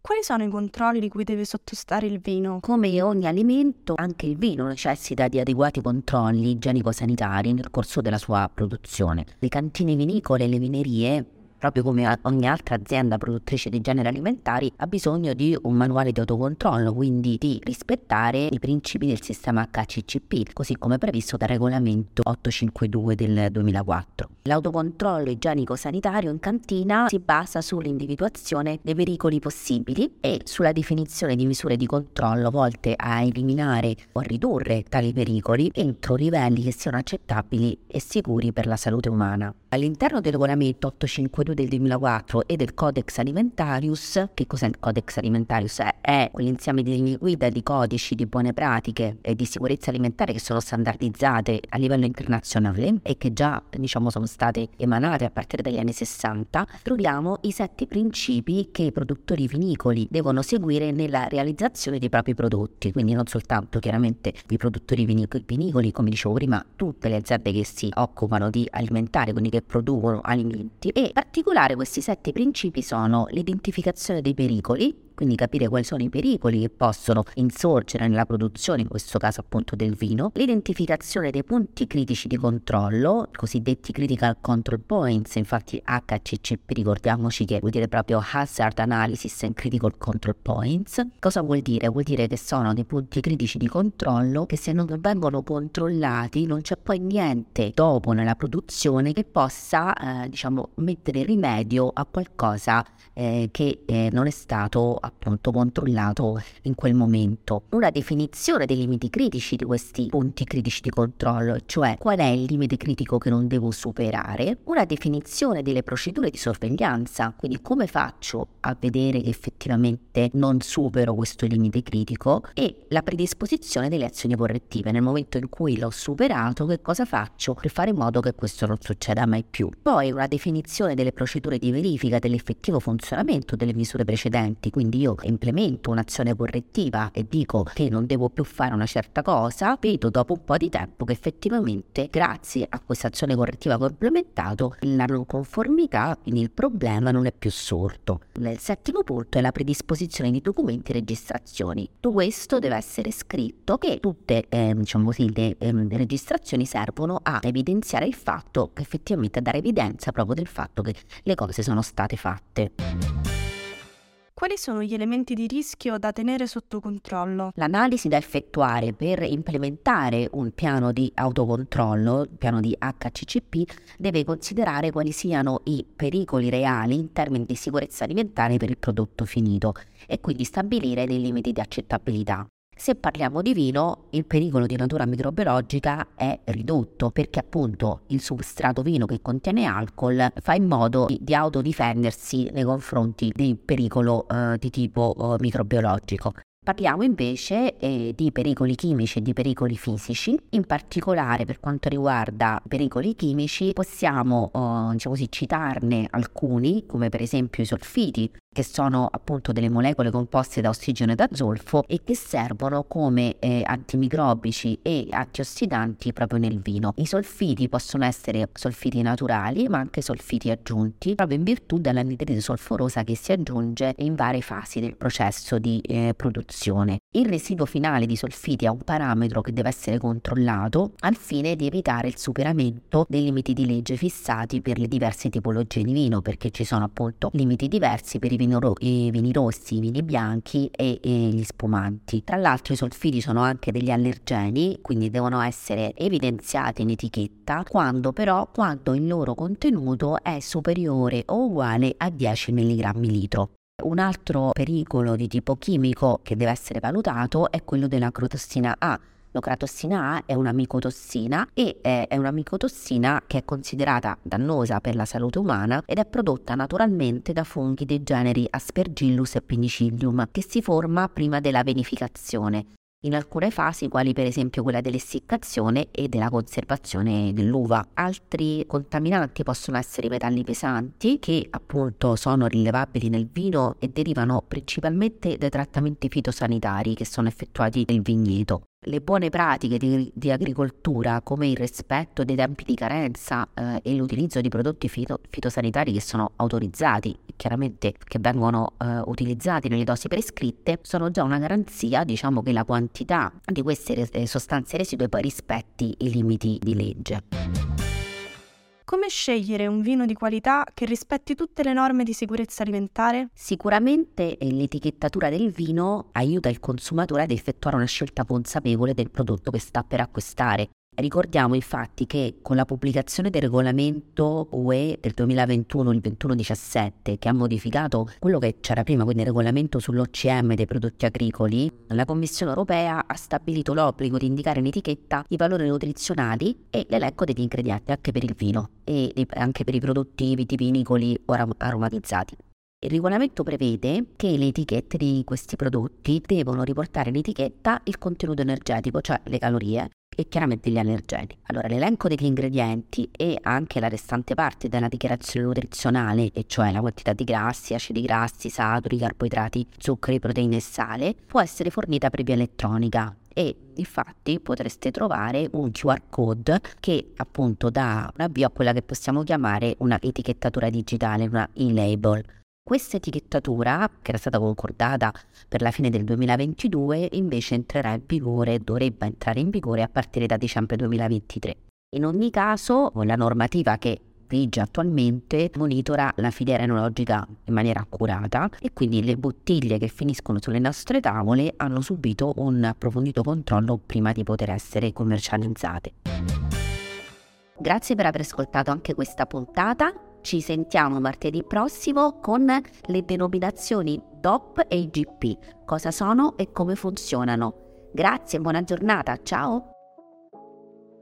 quali sono i controlli di cui deve sottostare il vino? Come ogni alimento, anche il vino necessita di adeguati controlli igienico-sanitari nel corso della sua produzione. Le cantine vinicole e le vinerie, proprio come ogni altra azienda produttrice di generi alimentari, ha bisogno di un manuale di autocontrollo, quindi di rispettare i principi del sistema HACCP, così come previsto dal Regolamento 852 del 2004. L'autocontrollo igienico-sanitario in cantina si basa sull'individuazione dei pericoli possibili e sulla definizione di misure di controllo volte a eliminare o a ridurre tali pericoli entro livelli che siano accettabili e sicuri per la salute umana. All'interno del Regolamento 852 del 2004 e del Codex Alimentarius, che cos'è il Codex Alimentarius? È quell'insieme di linee guida, di codici, di buone pratiche e di sicurezza alimentare che sono standardizzate a livello internazionale e che già sono state emanate a partire dagli anni 60. Troviamo i 7 principi che i produttori vinicoli devono seguire nella realizzazione dei propri prodotti, quindi non soltanto chiaramente i produttori vinicoli, come dicevo prima, tutte le aziende che si occupano di alimentare, quindi che producono alimenti. E in particolare questi 7 principi sono l'identificazione dei pericoli, quindi capire quali sono i pericoli che possono insorgere nella produzione, in questo caso appunto del vino, l'identificazione dei punti critici di controllo, cosiddetti critical control points, infatti HACCP, ricordiamoci che vuol dire proprio hazard analysis and critical control points. Cosa vuol dire? Vuol dire che sono dei punti critici di controllo che, se non vengono controllati, non c'è poi niente dopo nella produzione che possa mettere rimedio a qualcosa che non è stato appunto controllato in quel momento. Una definizione dei limiti critici di questi punti critici di controllo, cioè qual è il limite critico che non devo superare, una definizione delle procedure di sorveglianza, quindi come faccio a vedere che effettivamente non supero questo limite critico, e la predisposizione delle azioni correttive nel momento in cui l'ho superato, che cosa faccio per fare in modo che questo non succeda mai più. Poi una definizione delle procedure di verifica dell'effettivo funzionamento delle misure precedenti, quindi io implemento un'azione correttiva e dico che non devo più fare una certa cosa, vedo dopo un po' di tempo che effettivamente grazie a questa azione correttiva che ho implementato la non conformità, quindi il problema, non è più sorto. Il 7° punto è la predisposizione di documenti e registrazioni. Tutto questo deve essere scritto, che tutte le registrazioni servono a evidenziare il fatto che effettivamente, a dare evidenza proprio del fatto che le cose sono state fatte. Quali sono gli elementi di rischio da tenere sotto controllo? L'analisi da effettuare per implementare un piano di autocontrollo, il piano di HACCP, deve considerare quali siano i pericoli reali in termini di sicurezza alimentare per il prodotto finito e quindi stabilire dei limiti di accettabilità. Se parliamo di vino, il pericolo di natura microbiologica è ridotto, perché appunto il substrato vino che contiene alcol fa in modo di autodifendersi nei confronti di pericolo di tipo microbiologico. Parliamo invece di pericoli chimici e di pericoli fisici. In particolare, per quanto riguarda pericoli chimici, possiamo citarne alcuni, come per esempio i solfiti, che sono appunto delle molecole composte da ossigeno e da zolfo e che servono come antimicrobici e antiossidanti proprio nel vino. I solfiti possono essere solfiti naturali, ma anche solfiti aggiunti, proprio in virtù dell'anidride solforosa che si aggiunge in varie fasi del processo di produzione. Il residuo finale di solfiti è un parametro che deve essere controllato al fine di evitare il superamento dei limiti di legge fissati per le diverse tipologie di vino, perché ci sono appunto limiti diversi per i vini rossi, i vini bianchi e gli spumanti. Tra l'altro i solfiti sono anche degli allergeni, quindi devono essere evidenziati in etichetta, quando il loro contenuto è superiore o uguale a 10 mg litro. Un altro pericolo di tipo chimico che deve essere valutato è quello della cratossina A. L'ocratossina A è una micotossina e è una micotossina che è considerata dannosa per la salute umana ed è prodotta naturalmente da funghi dei generi Aspergillus e Penicillium, che si forma prima della vinificazione. in alcune fasi, quali per esempio quella dell'essiccazione e della conservazione dell'uva. Altri contaminanti possono essere i metalli pesanti, che appunto sono rilevabili nel vino e derivano principalmente dai trattamenti fitosanitari che sono effettuati nel vigneto. Le buone pratiche di agricoltura, come il rispetto dei tempi di carenza e l'utilizzo di prodotti fitosanitari che sono autorizzati, chiaramente che vengono utilizzati nelle dosi prescritte, sono già una garanzia, diciamo, che la quantità di queste sostanze residue poi rispetti i limiti di legge. Come scegliere un vino di qualità che rispetti tutte le norme di sicurezza alimentare? Sicuramente l'etichettatura del vino aiuta il consumatore ad effettuare una scelta consapevole del prodotto che sta per acquistare. Ricordiamo infatti che con la pubblicazione del regolamento UE del 2021 2117, che ha modificato quello che c'era prima, quindi il regolamento sull'OCM dei prodotti agricoli, la Commissione europea ha stabilito l'obbligo di indicare in etichetta i valori nutrizionali e l'elenco degli ingredienti anche per il vino e anche per i prodotti vitivinicoli o aromatizzati. Il regolamento prevede che le etichette di questi prodotti devono riportare in etichetta il contenuto energetico, cioè le calorie, e chiaramente gli allergeni. Allora, l'elenco degli ingredienti e anche la restante parte della dichiarazione nutrizionale, e cioè la quantità di grassi, acidi grassi, saturi, carboidrati, zuccheri, proteine e sale, può essere fornita per via elettronica. E infatti potreste trovare un QR code che appunto dà un avvio a quella che possiamo chiamare una etichettatura digitale, una e-label. Questa etichettatura, che era stata concordata per la fine del 2022, invece dovrebbe entrare in vigore a partire da dicembre 2023. In ogni caso, la normativa che vige attualmente monitora la filiera enologica in maniera accurata, e quindi le bottiglie che finiscono sulle nostre tavole hanno subito un approfondito controllo prima di poter essere commercializzate. Grazie per aver ascoltato anche questa puntata. Ci sentiamo martedì prossimo con le denominazioni DOP e IGP, cosa sono e come funzionano. Grazie e buona giornata, ciao!